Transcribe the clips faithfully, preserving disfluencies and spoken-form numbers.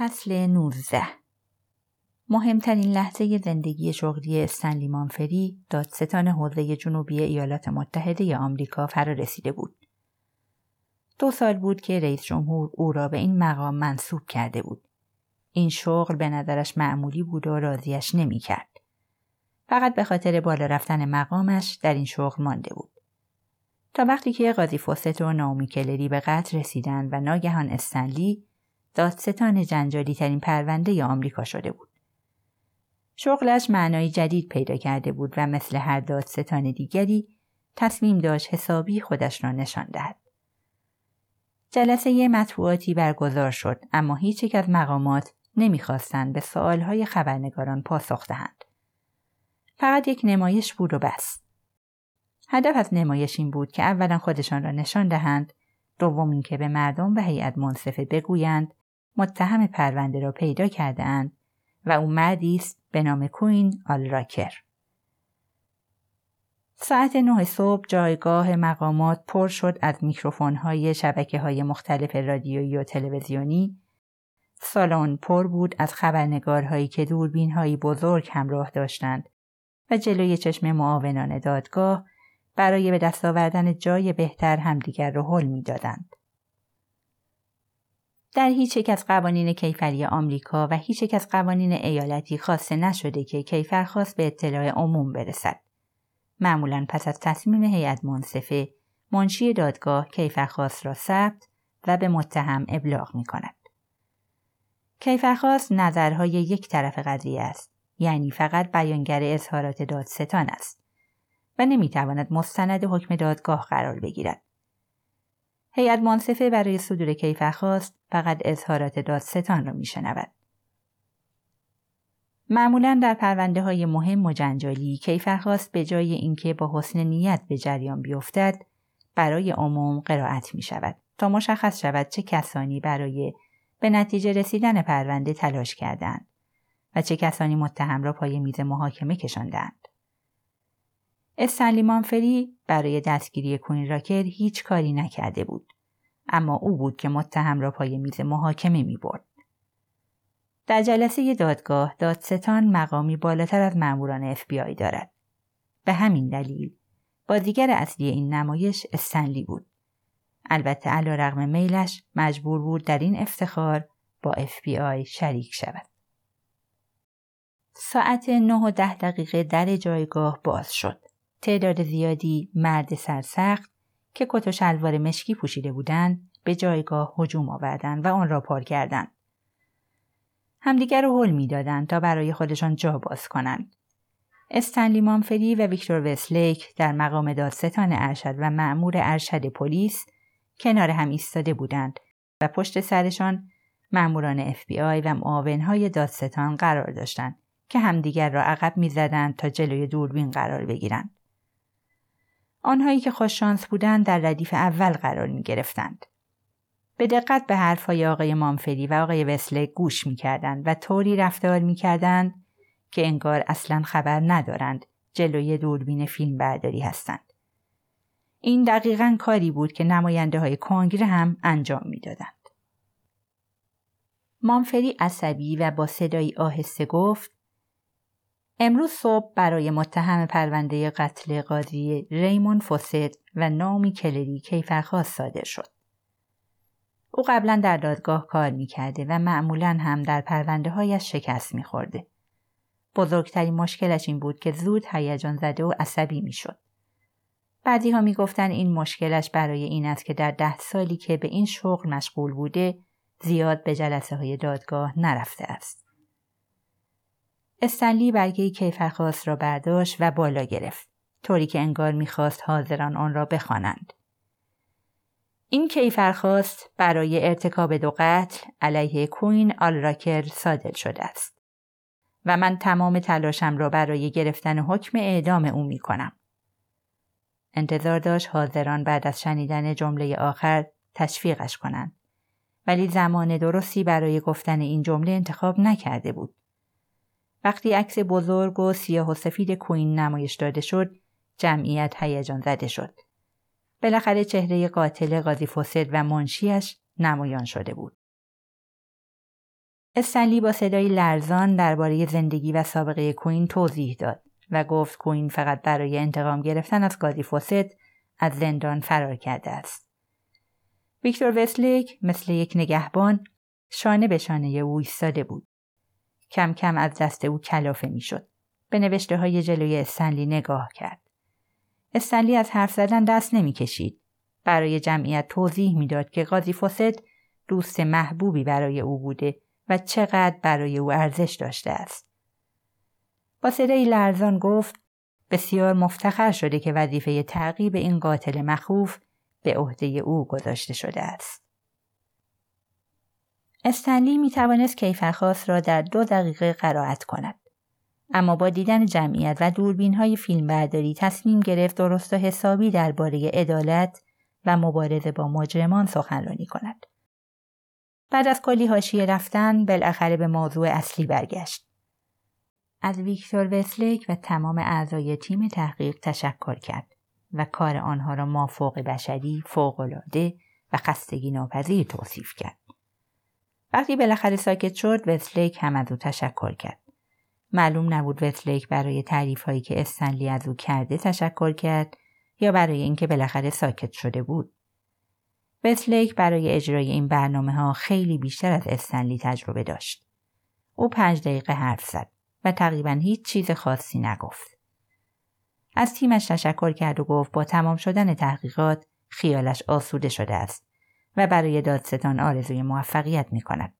فصل نوزده. مهمترین لحظه زندگی شغلی استنلی منفری، دادستان حوزه جنوبی ایالات متحده آمریکا فرا رسیده بود. دو سال بود که رئیس جمهور او را به این مقام منصوب کرده بود. این شغل به نظرش معمولی بود و راضیش نمی کرد. فقط به خاطر بالا رفتن مقامش در این شغل مانده بود. تا وقتی که قاضی فاست و نامی کلری به قتل رسیدند و ناگهان استنلی دادستان جنجالی ترین پرونده ی آمریکا شده بود. شغلش معنای جدید پیدا کرده بود و مثل هر دادستان دیگری تصمیم داشت حسابی خودش را نشان دهد. جلسه مطبوعاتی برگزار شد، اما هیچ یک از مقامات نمی‌خواستند به سوال‌های خبرنگاران پاسخ دهند. فقط یک نمایش بود و بس. هدف از نمایش این بود که اولا خودشان را نشان دهند، دوم این که به مردم و هیئت منصفه بگویند متهم پرونده را پیدا کرده‌اند و او مردی است به نام کوین آل راکر. ساعت نه صبح جایگاه مقامات پر شد از میکروفون‌های شبکه‌های مختلف رادیویی و تلویزیونی. سالن پر بود از خبرنگارهایی که دوربین‌های بزرگ همراه داشتند و جلوی چشم معاونان دادگاه برای به دست آوردن جای بهتر همدیگر را هل می‌دادند. در هیچ یک از قوانین کیفری آمریکا و هیچ یک از قوانین ایالتی خواسته نشده که کیفر خاص به اطلاع عموم برسد. معمولاً پس از تصمیم هیئت منصفه، منشی دادگاه کیفرخواست را ثبت و به متهم ابلاغ می‌کند. کیفرخواست نظرهای یک طرف قضیه است، یعنی فقط بیانگر اظهارات دادستان است و نمی‌تواند مستند حکم دادگاه قرار بگیرد. هیئت منصفه برای صدور کیفرخواست فقط اظهارات دادستان را می‌شنود. معمولاً در پرونده‌های مهم و جنجالی کیفرخواست به جای اینکه با حسن نیت به جریان بیفتد، برای عموم قرائت می‌شود تا مشخص شود چه کسانی برای به نتیجه رسیدن پرونده تلاش کردند و چه کسانی متهم را پای میز محاکمه کشاندند. استنلی منفری برای دستگیری کوین راکر هیچ کاری نکرده بود، اما او بود که متهم را پای میز محاکمه می‌برد. در جلسه دادگاه، دادستان مقامی بالاتر از ماموران اف بی آی دارد. به همین دلیل، بازیگر اصلی این نمایش استنلی بود. البته علیرغم میلش مجبور بود در این افتخار با اف بی آی شریک شود. ساعت نه و ده دقیقه در جایگاه باز شد. تعداد زیادی مرد سرسخت که کت و شلوار مشکی پوشیده بودند، به جایگاه هجوم آوردند و آن را پار کردند. همدیگر رو هل می‌دادند تا برای خودشان جا باز کنند. استنلی منفری و ویکتور وستلیک در مقام دادستان ارشد و مأمور ارشد پلیس کنار هم ایستاده بودند و پشت سرشان مأموران اف بی آی و معاون‌های دادستان قرار داشتند که همدیگر را عقب می‌زدند تا جلوی دوربین قرار بگیرند. آنهایی که خوش شانس بودند در ردیف اول قرار می‌گرفتند. به دقت به حرف‌های آقای منفری و آقای وستلیک گوش می‌کردند و طوری رفتار می‌کردند که انگار اصلاً خبر ندارند جلوی دوربین فیلمبرداری هستند. این دقیقاً کاری بود که نماینده‌های کنگره هم انجام می‌دادند. منفری عصبی و با صدایی آهسته گفت: امروز صبح برای متهم پرونده قتل قاضی ریموند فاست و نامی کلری کیفرخواست صادر شد. او قبلا در دادگاه کار میکرده و معمولا هم در پرونده هایش شکست میخورده. بزرگترین مشکلش این بود که زود هیجان زده و عصبی میشد. بعضی ها میگفتن این مشکلش برای این است که در ده سالی که به این شغل مشغول بوده زیاد به جلسه های دادگاه نرفته است. استنلی برگه کیفرخواست را برداشت و بالا گرفت، طوری که انگار میخواست حاضران آن را بخوانند. این کیفرخواست برای ارتکاب دو قتل علیه کوین آل راکر صادر شده است و من تمام تلاشم را برای گرفتن حکم اعدام او می کنم. انتظار داشت حاضران بعد از شنیدن جمله آخر تشویقش کنند، ولی زمان درستی برای گفتن این جمله انتخاب نکرده بود. وقتی عکس بزرگ و سیاه و سفید کوین نمایش داده شد، جمعیت هیجان زده شد. بالاخره چهره قاتل قاضی فاست و منشیش نمایان شده بود. استنلی با صدای لرزان درباره زندگی و سابقه کوین توضیح داد و گفت کوین فقط برای انتقام گرفتن از قاضی فاست از زندان فرار کرده است. ویکتور وستلیک مثل یک نگهبان شانه به شانه او ایستاده بود. کم کم از دست او کلافه میشد. به نوشته های جلوی استنلی نگاه کرد. استنلی از حرف زدن دست نمیکشید. برای جمعیت توضیح میداد که قاضی فاست دوست محبوبی برای او بوده و چقدر برای او ارزش داشته است. با صدای لرزان گفت بسیار مفتخر شده که وظیفه تعقیب این قاتل مخوف به عهده او گذاشته شده است. استنلی می توانست کیف خاص را در دو دقیقه قرائت کند. اما با دیدن جمعیت و دوربین های فیلم برداری تصمیم گرفت درست و حسابی درباره عدالت و مبارزه با مجرمان سخنرانی کند. بعد از کلی حاشیه رفتن بالاخره به موضوع اصلی برگشت. از ویکتور وستلیک و تمام اعضای تیم تحقیق تشکر کرد و کار آنها را مافوق بشری، فوق‌العاده و خستگی ناپذیر توصیف کرد. وقتی بالاخره ساکت شد وستلیک هم از او تشکر کرد. معلوم نبود وستلیک برای تعریف‌هایی که استنلی از او کرده تشکر کرد یا برای اینکه بالاخره ساکت شده بود. وستلیک برای اجرای این برنامه‌ها خیلی بیشتر از استنلی تجربه داشت. او پنج دقیقه حرف زد و تقریباً هیچ چیز خاصی نگفت. از تیمش تشکر کرد و گفت با تمام شدن تحقیقات خیالش آسوده شده است و برای دادستان آرزوی موفقیت می‌کند.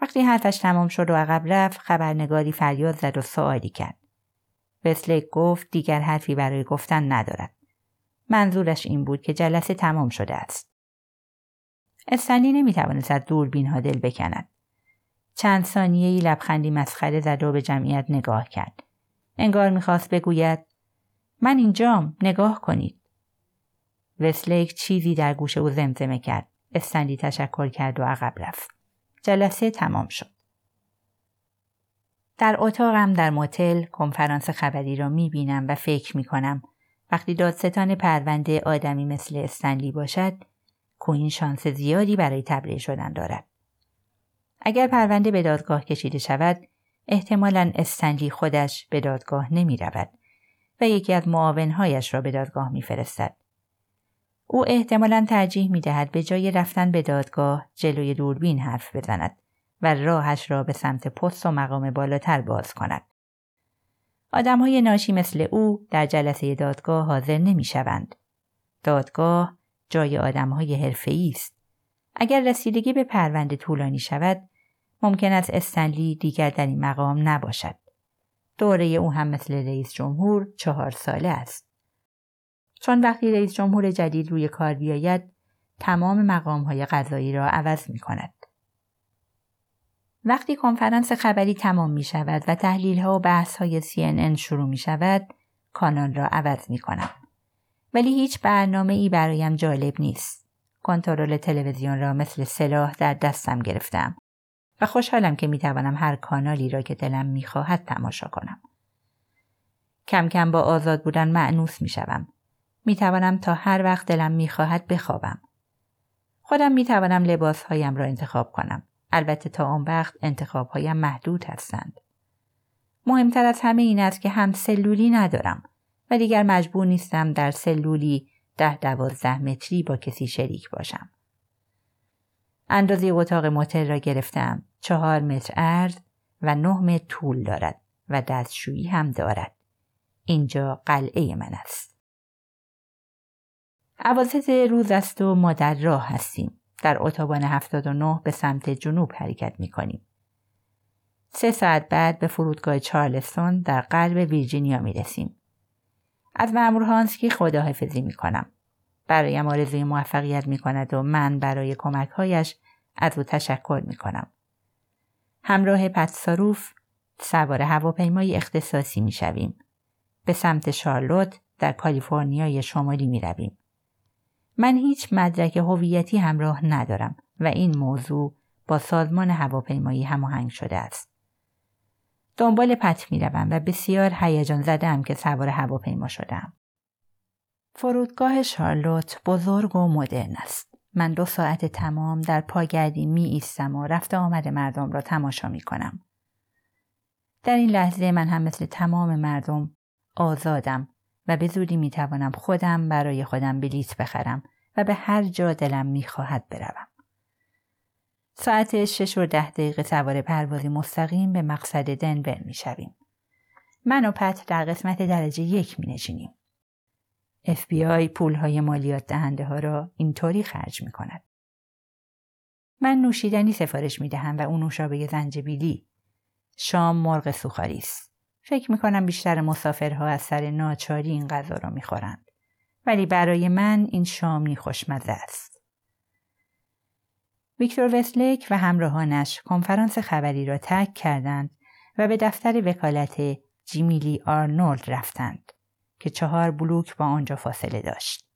وقتی حرفش تمام شد و عقب رفت، خبرنگاری فریاد زد و سؤالی کرد. وستلیک گفت دیگر حرفی برای گفتن ندارد. منظورش این بود که جلسه تمام شده است. استنلی نمی‌توانست از دوربین‌ها دل بکند. چند ثانیه‌ای لبخندی مسخره زد و به جمعیت نگاه کرد. انگار می‌خواست بگوید من اینجام، نگاه کنید. وستلیک چیزی در گوش او زمزمه کرد. استنلی تشکر کرد و عقب رفت. جلسه تمام شد. در اتاقم در موتل کنفرانس خبری را می‌بینم و فکر می‌کنم وقتی دادستان پرونده آدمی مثل استنلی باشد، کوین شانس زیادی برای تبرئه شدن دارد. اگر پرونده به دادگاه کشیده شود، احتمالاً استنلی خودش به دادگاه نمی رود و یکی از معاونهایش را به دادگاه می فرستد. او احتمالاً ترجیح می دهد به جای رفتن به دادگاه جلوی دوربین حرف بزند و راهش را به سمت پست و مقام بالاتر باز کند. آدم‌های ناشی مثل او در جلسه دادگاه حاضر نمی‌شوند. دادگاه جای آدم‌های حرفه‌ای است. اگر رسیدگی به پرونده طولانی شود، ممکن است استنلی دیگر در این مقام نباشد. دوره او هم مثل رئیس جمهور چهار ساله است. چون وقتی رئیس جمهور جدید روی کار بیاید، تمام مقام‌های قضایی را عوض می‌کند. وقتی کنفرانس خبری تمام می شود و تحلیل‌ها و بحث‌های سی ان ان شروع می شود، کانال را عوض می کنم. ولی هیچ برنامه‌ای برایم جالب نیست. کنترل تلویزیون را مثل سلاح در دستم گرفتم و خوشحالم که می توانم هر کانالی را که دلم می خواهد تماشا کنم. کم کم با آزاد بودن مأنوس می شوم. می توانم تا هر وقت دلم می خواهد بخوابم. خودم می توانم لباس‌هایم را انتخاب کنم. البته تا آن وقت انتخاب‌هایم محدود هستند. مهمتر از همه این است که هم سلولی ندارم و دیگر مجبور نیستم در سلولی ده دوازده متری با کسی شریک باشم. اندازه اتاق موتل را گرفتم. چهار متر عرض و نه متر طول دارد و دستشویی هم دارد. اینجا قلعه من است. اواسط روز است و ما در راه هستیم. در اتوبان هفتاد و نه به سمت جنوب حرکت می‌کنیم. سه ساعت بعد به فرودگاه چارلستون در غرب ویرجینیا می‌رسیم. از مأمور هانسکی خداحافظی می‌کنم. برایم آرزوی موفقیت می‌کند و من برای کمک‌هایش از او تشکر می‌کنم. همراه پت ساروف سوار هواپیمای اختصاصی می‌شویم. به سمت شارلوت در کالیفرنیای شمالی می‌رویم. من هیچ مدرک هویتی همراه ندارم و این موضوع با سازمان هواپیمایی هماهنگ شده است. دنبال پت می‌روم و بسیار هیجان زده‌ام که سوار هواپیما شدم. فرودگاه شارلوت بزرگ و مدرن است. من دو ساعت تمام در پاگردی می ایستم و رفت آمد مردم را تماشا می کنم. در این لحظه من هم مثل تمام مردم آزادم و به زودی می توانم خودم برای خودم بلیط بخرم و به هر جا دلم می خواهد بروم. ساعت شش و ده دقیقه سوار پروازی مستقیم به مقصد دنور می شویم. من و پت در قسمت درجه یک می نشینیم. اف بی آی پولهای مالیات دهنده ها را اینطوری خرج می کند. من نوشیدنی سفارش می دهم و اون نوشابه زنجبیلی. شام مرغ سوخاری است. فکر می کنم بیشتر مسافرها از سر ناچاری این غذا را می خورند. ولی برای من این شامی خوشمزه است. ویکتور وستلیک و همراهانش کنفرانس خبری را ترک کردند و به دفتر وکالت جیمیلی آرنولد رفتند که چهار بلوک با آنجا فاصله داشت.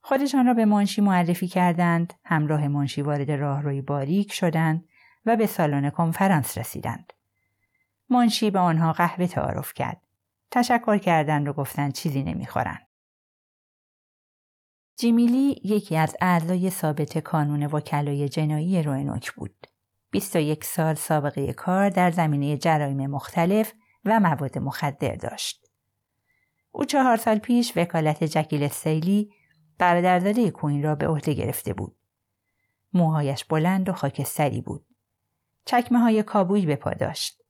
خودشان را به منشی معرفی کردند، همراه منشی وارد راهروی باریک شدند و به سالن کنفرانس رسیدند. منشی به آنها قهوه تعارف کرد. تشکر کردند و گفتند چیزی نمیخورند. جیمیلی یکی از اعضای ثابت کانون وکلای جنایی روئنوک بود. بیست و یک سال سابقه کار در زمینه جرایم مختلف و مواد مخدر داشت. او چهار سال پیش وکالت جکیل سیلی برادرزاده کوین را به عهده گرفته بود. موهایش بلند و خاکستری بود. چکمه های کابوی به پا داشت.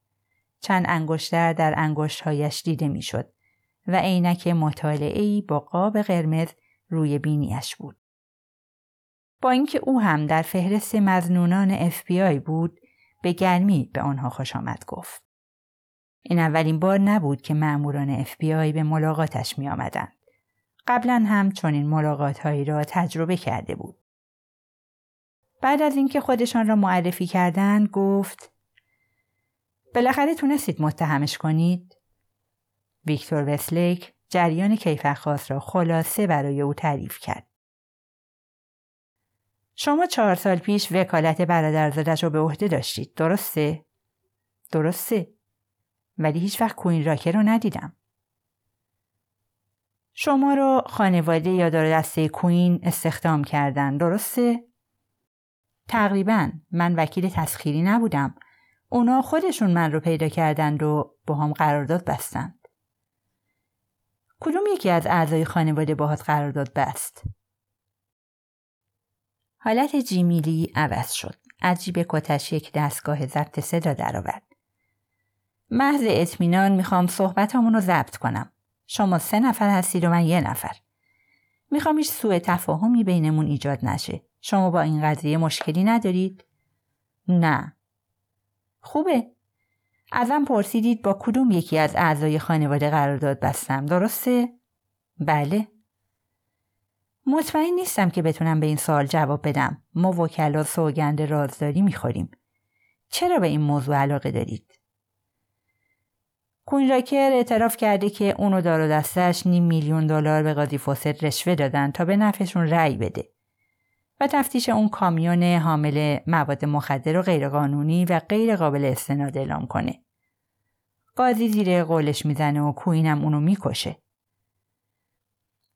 چند انگشتر در انگشت‌هایش دیده میشد و عینک مطالعه‌ای با قاب قرمز روی بینیش بود. با اینکه او هم در فهرست مظنونان اف بی آی بود، به گرمی به آنها خوش آمد گفت. این اولین بار نبود که مأموران اف بی آی به ملاقاتش می آمدند. قبلا هم چنین ملاقات‌هایی را تجربه کرده بود. بعد از اینکه خودشان را معرفی کردند گفت: بالاخره تونستید متهمش کنید؟ ویکتور وستلیک جریان کیفرخواست را خلاصه برای او تعریف کرد. شما چهار سال پیش وکالت برادرزاده‌اش را به عهده داشتید، درسته؟ درسته. ولی هیچ وقت کوین راکر رو ندیدم. شما رو خانواده یا دار دسته کوین استخدام کردن، درسته؟ تقریباً. من وکیل تسخیری نبودم. اونا خودشون من رو پیدا کردند و با هم قرارداد بستند. کدوم یکی از اعضای خانواده باهات قرارداد بست؟ حالت جیمیلی عوض شد. از جیب کتش یک دستگاه ضبط صدا درآورد. محض اطمینان میخوام صحبتامون رو ضبط کنم. شما سه نفر هستید و من یه نفر. میخوام هیچ سوء تفاهمی بینمون ایجاد نشه. شما با این قضیه مشکلی ندارید؟ نه. خوبه. ازم پرسیدید با کدوم یکی از اعضای خانواده قرارداد بستم، درسته؟ بله. مطمئن نیستم که بتونم به این سوال جواب بدم. ما وکلا سوگند رازداری میخوریم. چرا به این موضوع علاقه دارید؟ کوین راکر اعتراف کرده که اون و دار و دستش نیم میلیون دلار به قاضی فوست رشوه دادن تا به نفعشون رأی بده و تفتیش اون کامیون حامل مواد مخدر و غیرقانونی و غیر قابل استناد اعلام کنه. قاضی زیر قولش میزنه و کوینم اونو میکشه.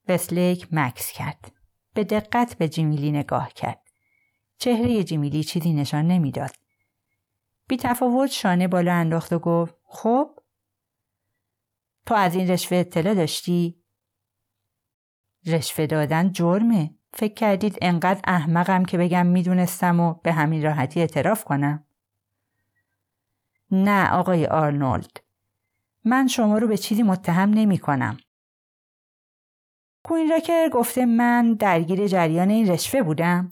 وستلیک مکس کرد. به دقت به جیمیلی نگاه کرد. چهره جیمیلی چیزی نشان نمیداد. بی تفاوت شانه بالا انداخت و گفت: خب تو از این رشوه اطلاع داشتی؟ رشوه دادن جرمه. فکر کردید انقدر احمقم که بگم میدونستم و به همین راحتی اعتراف کنم؟ نه آقای آرنولد. من شما رو به چیزی متهم نمی کنم. کوین راکر گفته من درگیر جریان این رشوه بودم.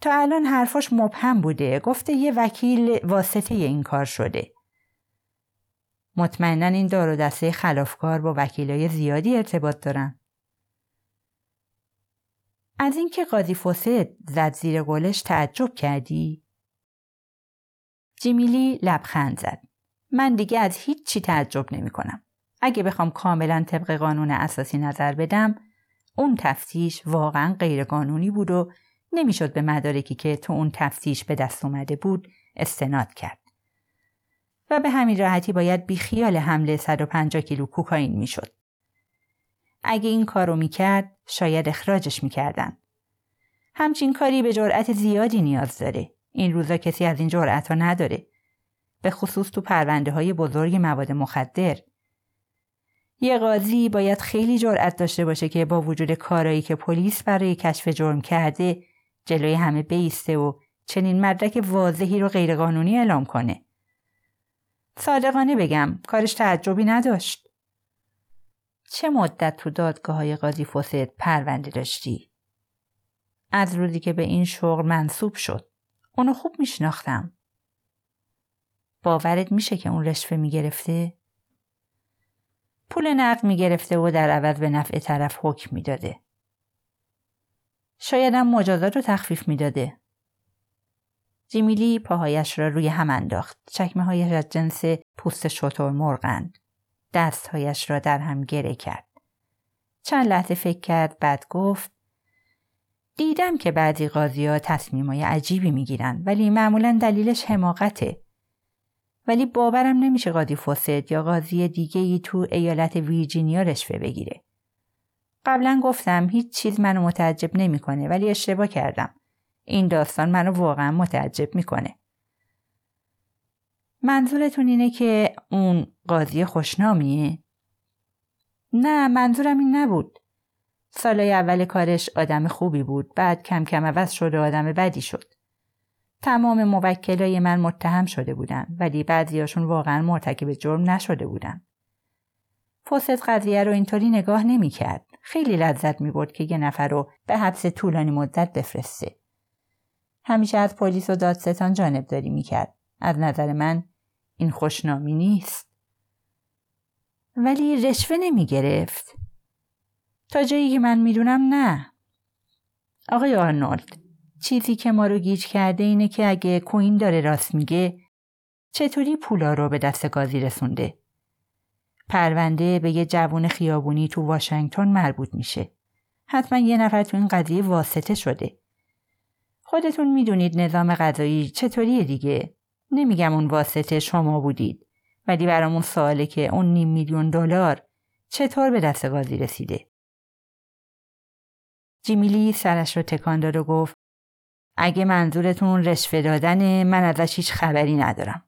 تا الان حرفاش مبهم بوده. گفته یه وکیل واسطه این کار شده. مطمئناً این دار و دسته خلافکار با وکیلای زیادی ارتباط دارن. از اینکه قاضی فوسد زد زیر قولش تعجب کردی؟ جیمیلی لبخند زد. من دیگه از هیچ چی تعجب نمی کنم. اگه بخوام کاملاً طبق قانون اساسی نظر بدم، اون تفتیش واقعاً غیر قانونی بود و نمیشد به مدارکی که تو اون تفتیش به دست اومده بود استناد کرد. و به همین راحتی باید بی خیال حمله صد و پنجاه کیلو کوکائین می شد. اگه این کارو میکرد شاید اخراجش میکردن. همچین کاری به جرأت زیادی نیاز داره. این روزا کسی از این جرأت‌ها نداره. به خصوص تو پرونده‌های بزرگ مواد مخدر. یه قاضی باید خیلی جرأت داشته باشه که با وجود کارایی که پلیس برای کشف جرم کرده جلوی همه بیسته و چنین مدرک واضحی رو غیرقانونی اعلام کنه. صادقانه بگم کارش تعجبی نداشت. چه مدت تو دادگاه‌های قاضی فاسد پرونده داشتی؟ از روزی که به این شغل منصوب شد. اونو خوب میشناختم. باورت میشه که اون رشوه میگرفته؟ پول نقد میگرفته و در عوض به نفع طرف حکم میداده. شاید هم مجازات رو تخفیف میداده. جیمیلی پاهایش را روی هم انداخت. چکمه‌هایش از جنس پوست شتر مرغند. دستهایش را در هم گره کرد. چند لحظه فکر کرد، بعد گفت: دیدم که بعضی قاضی‌ها تصمیم‌های عجیبی می‌گیرن، ولی معمولاً دلیلش حماقته. ولی باورم نمیشه قاضی فاسد یا قاضی دیگه‌ای تو ایالت ویرجینیا رشوه بگیره. قبلاً گفتم هیچ چیز منو متعجب نمی‌کنه، ولی اشتباه کردم. این داستان منو واقعاً متعجب می‌کنه. منظورتون اینه که اون قاضی خوشنامیه؟ نه، منظورم این نبود. سالای اول کارش آدم خوبی بود، بعد کم کم عوض شد و آدم بدی شد. تمام موکلای من متهم شده بودن، ولی بعضیاشون واقعا مرتکب جرم نشده بودن. فاسد قضیه رو اینطوری نگاه نمی کرد. خیلی لذت می برد که یه نفر رو به حبس طولانی مدت بفرسته. همیشه از پلیس و دادستان جانبداری می کرد. از نظر من این خوشنامی نیست. ولی رشوه نمی گرفت. تا جایی که من میدونم نه. آقای آرنولد، چیزی که ما رو گیج کرده اینه که اگه کوین داره راست میگه، چطوری پولا رو به دست قاضی رسونده؟ پرونده به یه جوون خیابونی تو واشنگتن مربوط میشه. حتما یه نفر تو این قضیه واسطه شده. خودتون میدونید نظام قضایی چطوریه دیگه. نمیگم اون واسطه شما بودید، ولی برامون سواله که اون نیم میلیون دلار چطور به دست قاضی رسیده. جیمیلی سرش رو تکان داد و گفت: اگه منظورتون رشوه دادنه، من ازش هیچ خبری ندارم.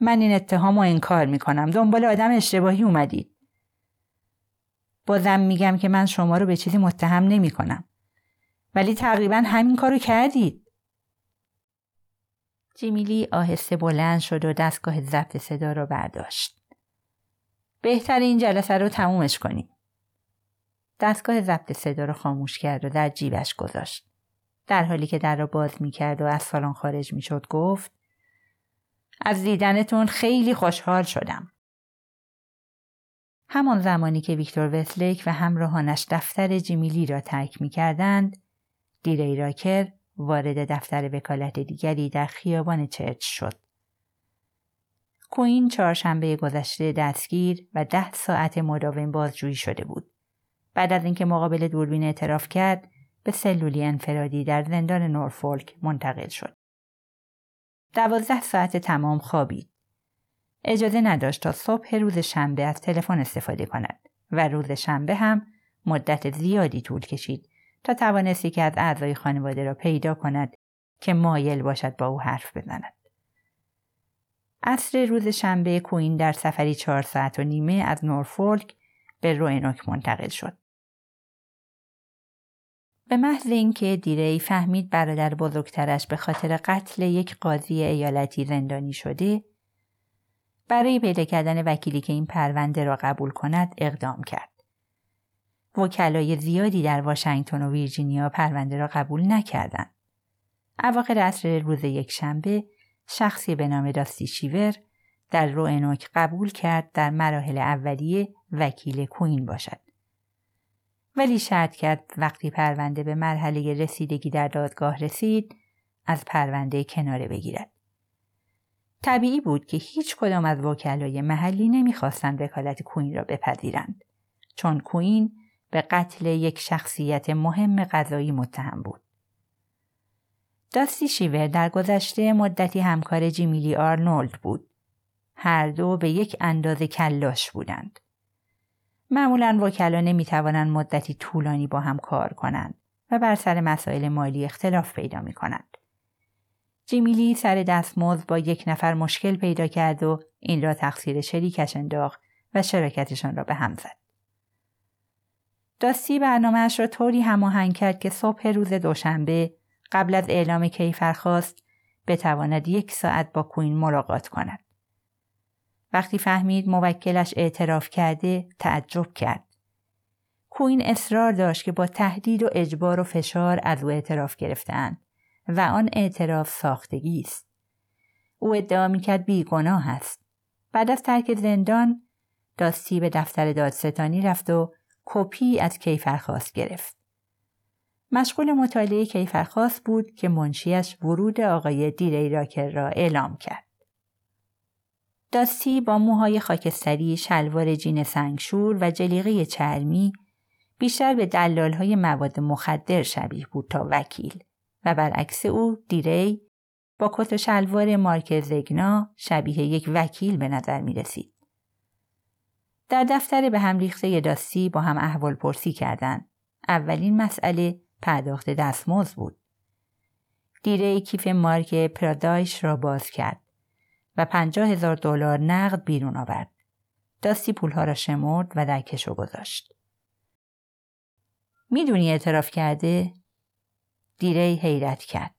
من این اتهام رو انکار میکنم. دنبال آدم اشتباهی اومدید. بازم میگم که من شما رو به چیزی متهم نمی کنم. ولی تقریبا همین کارو کردید. جیمیلی آهسته بلند شد و دستگاه ضبط صدا رو برداشت. بهتر این جلسه رو تمومش کنیم. دستگاه ضبط صدا رو خاموش کرد و در جیبش گذاشت. در حالی که در رو باز می کرد و از سالن خارج می شد گفت: از دیدنتون خیلی خوشحال شدم. همان زمانی که ویکتور وستلیک و همراهانش دفتر جیمیلی را ترک می کردند، دیری راکر وارد دفتر وکالت دیگری در خیابان چرچ شد. کوین چهارشنبه گذشته دستگیر و ده ساعت مداوم بازجویی شده بود. بعد از اینکه مقابل دوربین اعتراف کرد، به سلولی انفرادی در زندان نورفولک منتقل شد. دوازده ساعت تمام خوابید. اجازه نداشت تا صبح روز شنبه از تلفن استفاده کند و روز شنبه هم مدت زیادی طول کشید تا توانست که از اعضای خانواده را پیدا کند که مایل باشد با او حرف بزند. عصر روز شنبه کوین در سفری چهار ساعت و نیمه از نورفولک به روئنوک منتقل شد. به محض اینکه دیری فهمید برادر بزرگترش به خاطر قتل یک قاضی ایالتی زندانی شده، برای پیدا کردن وکیلی که این پرونده را قبول کند اقدام کرد. وکلای زیادی در واشنگتن و ویرجینیا پرونده را قبول نکردند. اواخر عصر روز یکشنبه، شخصی به نام داستی چیور در روئنوک قبول کرد در مراحل اولیه وکیل کوین باشد. ولی شرط کرد وقتی پرونده به مرحله رسیدگی در دادگاه رسید، از پرونده کناره بگیرد. طبیعی بود که هیچ کدام از وکلای محلی نمی‌خواستند وکالت کوین را بپذیرند، چون کوین به قتل یک شخصیت مهم قضایی متهم بود. داستی شیور در گذشته مدتی همکار جیمیلی آرنولد بود. هر دو به یک اندازه کلاش بودند. معمولاً وکلا نمیتوانند مدتی طولانی با هم کار کنند و بر سر مسائل مالی اختلاف پیدا میکنند. جیمیلی سر دستمزد با یک نفر مشکل پیدا کرد و این را تقصیر شریکش انداخت و شراکتشان را به هم زد. داستی برنامه‌اش را طوری هماهنگ کرد که صبح روز دوشنبه قبل از اعلام کیفرخواست بتواند یک ساعت با کوین ملاقات کند. وقتی فهمید موکلش اعتراف کرده تعجب کرد. کوین اصرار داشت که با تهدید و اجبار و فشار از او اعتراف گرفتند و آن اعتراف ساختگی است. او ادعا می‌کرد بیگناه است. بعد از ترک زندان داستی به دفتر دادستانی رفت و کپی از کیفرخواست گرفت. مشغول مطالعه کیفرخواست بود که منشیش ورود آقای دیری راکر را اعلام کرد. داستی با موهای خاکستری، شلوار جین سنگشور و جلیقه چرمی بیشتر به دلال‌های مواد مخدر شبیه بود تا وکیل و برعکس او دیری با کت و شلوار مارک زگنا شبیه یک وکیل به نظر می رسید. در دفتر به هم ریخته داستی با هم احوال پرسی کردند. اولین مسئله پرداخت دستمزد بود. دیری کیف مارک پرادایش را باز کرد و پنجاه هزار دلار نقد بیرون آورد. داستی پولها را شمرد و در کشو گذاشت. میدونی اعتراف کرده؟ دیری حیرت کرد.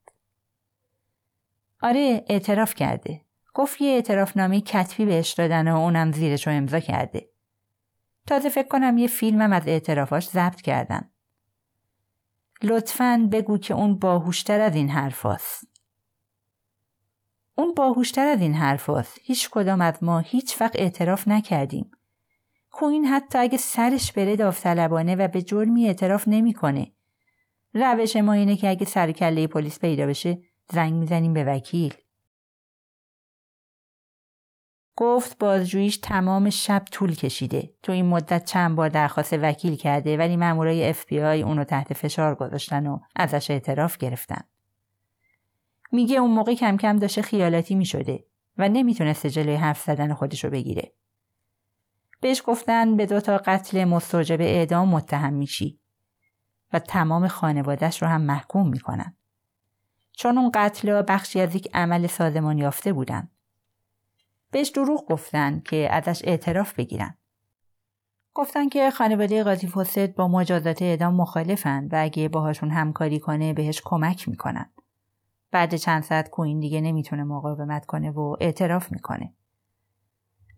آره اعتراف کرده. گفت یه اعترافنامه کتبی بهش دادن و اونم زیرش رو امضا کرده. تازه فکر کنم یه فیلمم از اعترافاش ضبط کردن. لطفاً بگو که اون باهوشتر از این حرف هست. اون باهوشتر از این حرف هست. هیچ کدام از ما هیچ وقت اعتراف نکردیم. کوین حتی اگه سرش بره داوطلبانه و به جرمی اعتراف نمی‌کنه. روش ما اینه که اگه سر کله پلیس پیدا بشه زنگ میزنیم به وکیل. گفت بازجوییش تمام شب طول کشیده. تو این مدت چند بار درخواست وکیل کرده ولی مامورای اف بی آی اونو تحت فشار گذاشتن و ازش اعتراف گرفتن. میگه اون موقع کم کم داشته خیالاتی میشده و نمیتونسته جلوی حرف زدن خودشو بگیره. بهش گفتن به دو تا قتل مستوجب اعدام متهم میشی و تمام خانواده‌اش رو هم محکوم میکنن. چون اون قتل‌ها بخشی از یک عمل سازمان یافته بودن. بهش دروغ گفتن که ازش اعتراف بگیرن. گفتن که خانواده قاضی فوسد با مجازات اعدام مخالفن و اگه باهاشون همکاری کنه بهش کمک میکنن. بعد چند ساعت کوین دیگه نمیتونه مقاومت کنه و اعتراف میکنه.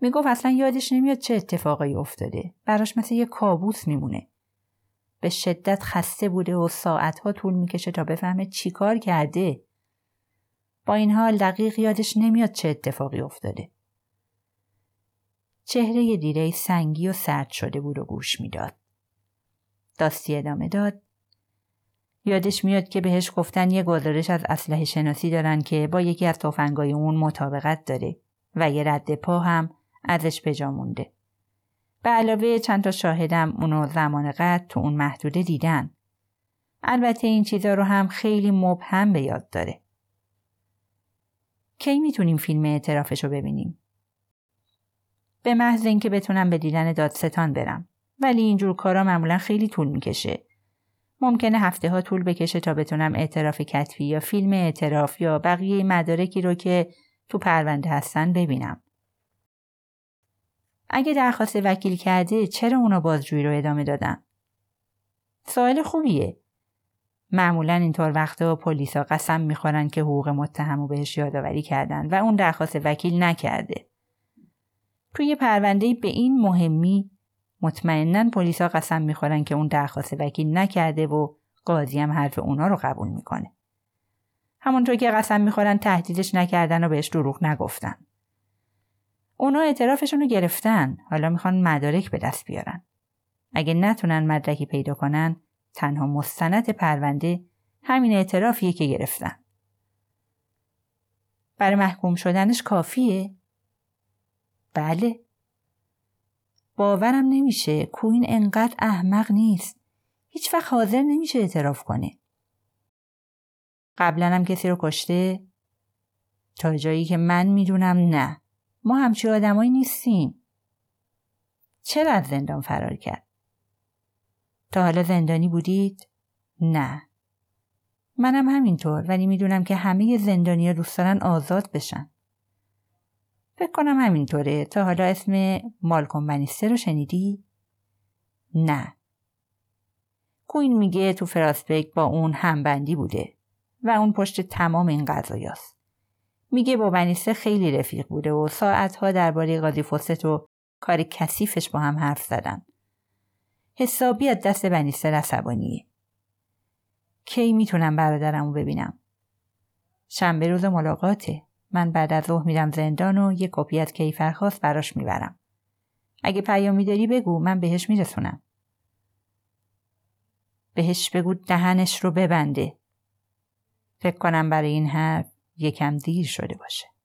میگفت اصلا یادش نمیاد چه اتفاقی افتاده. براش مثل یه کابوس میمونه. به شدت خسته بوده و ساعتها طول میکشه تا بفهمه چی کار کرده. با این حال دقیق یادش نمیاد چه اتفاقی افتاده. چهره دیری سنگی و سرد شده بود و گوش میداد. داستی ادامه داد. یادش میاد که بهش گفتن یه گزارش از اسلحه شناسی دارن که با یکی از تفنگای اون مطابقت داره و یه رد پا هم ازش به جا مونده. به علاوه چند تا شاهدم اونو زمان قتل تو اون محدوده دیدن. البته این چیزا رو هم خیلی مبهم به یاد داره. کی میتونیم فیلم اعترافشو ببینیم؟ به محض اینکه بتونم به دیدن دادستان برم. ولی اینجور کارا معمولا خیلی طول میکشه. ممکنه هفته ها طول بکشه تا بتونم اعتراف کتبی یا فیلم اعتراف یا بقیه مدارکی رو که تو پرونده هستن ببینم. اگه درخواست وکیل کرده چرا اونا بازجویی رو ادامه دادن؟ سوال خوبیه. معمولا اینطور وقتا پلیسا قسم میخورن که حقوق متهمو بهش یادآوری کردن و اون درخواست وکیل نکرده. توی پرونده‌ای به این مهمی مطمئناً پلیسا قسم میخورن که اون درخواست وکیل نکرده و قاضی هم حرف اونا رو قبول میکنه. همونطور که قسم میخورن تهدیدش نکردن و بهش دروغ نگفتن. اونا اعترافشون رو گرفتن. حالا میخوان مدارک به دست بیارن. اگه نتونن مدرکی پیدا کنن تنها مستند پرونده همین اعترافیه که گرفتن. برای محکوم شدنش کافیه؟ بله. باورم نمیشه. کوین انقدر احمق نیست. هیچ وقت حاضر نمیشه اعتراف کنه. قبلن هم کسی رو کشته؟ تا جایی که من میدونم نه. ما همچی آدمایی نیستیم. چرا از زندان فرار کرد؟ تا حالا زندانی بودید؟ نه. منم همینطور، ولی میدونم که همه زندانی‌ها دوست دارن آزاد بشن. فکر کنم همینطوره. تا حالا اسم مالکوم بنیستر رو شنیدی؟ نه. کوین میگه تو فراسپکت با اون همبندی بوده و اون پشت تمام این قضایاست. میگه با بنیستر خیلی رفیق بوده و ساعتها درباره قاضی فوست و کار کثیفش با هم حرف زدن. حسابی از دست بنیستر عصبانیه. کی میتونم برادرمو ببینم؟ شنبه روز ملاقاته. من بعد از ظهر میرم زندان و یک کپی از کیفرخواست براش میبرم. اگه پیامی داری بگو، من بهش میرسونم. بهش بگو دهنش رو ببنده. فکر کنم برای این حرف یکم دیر شده باشه.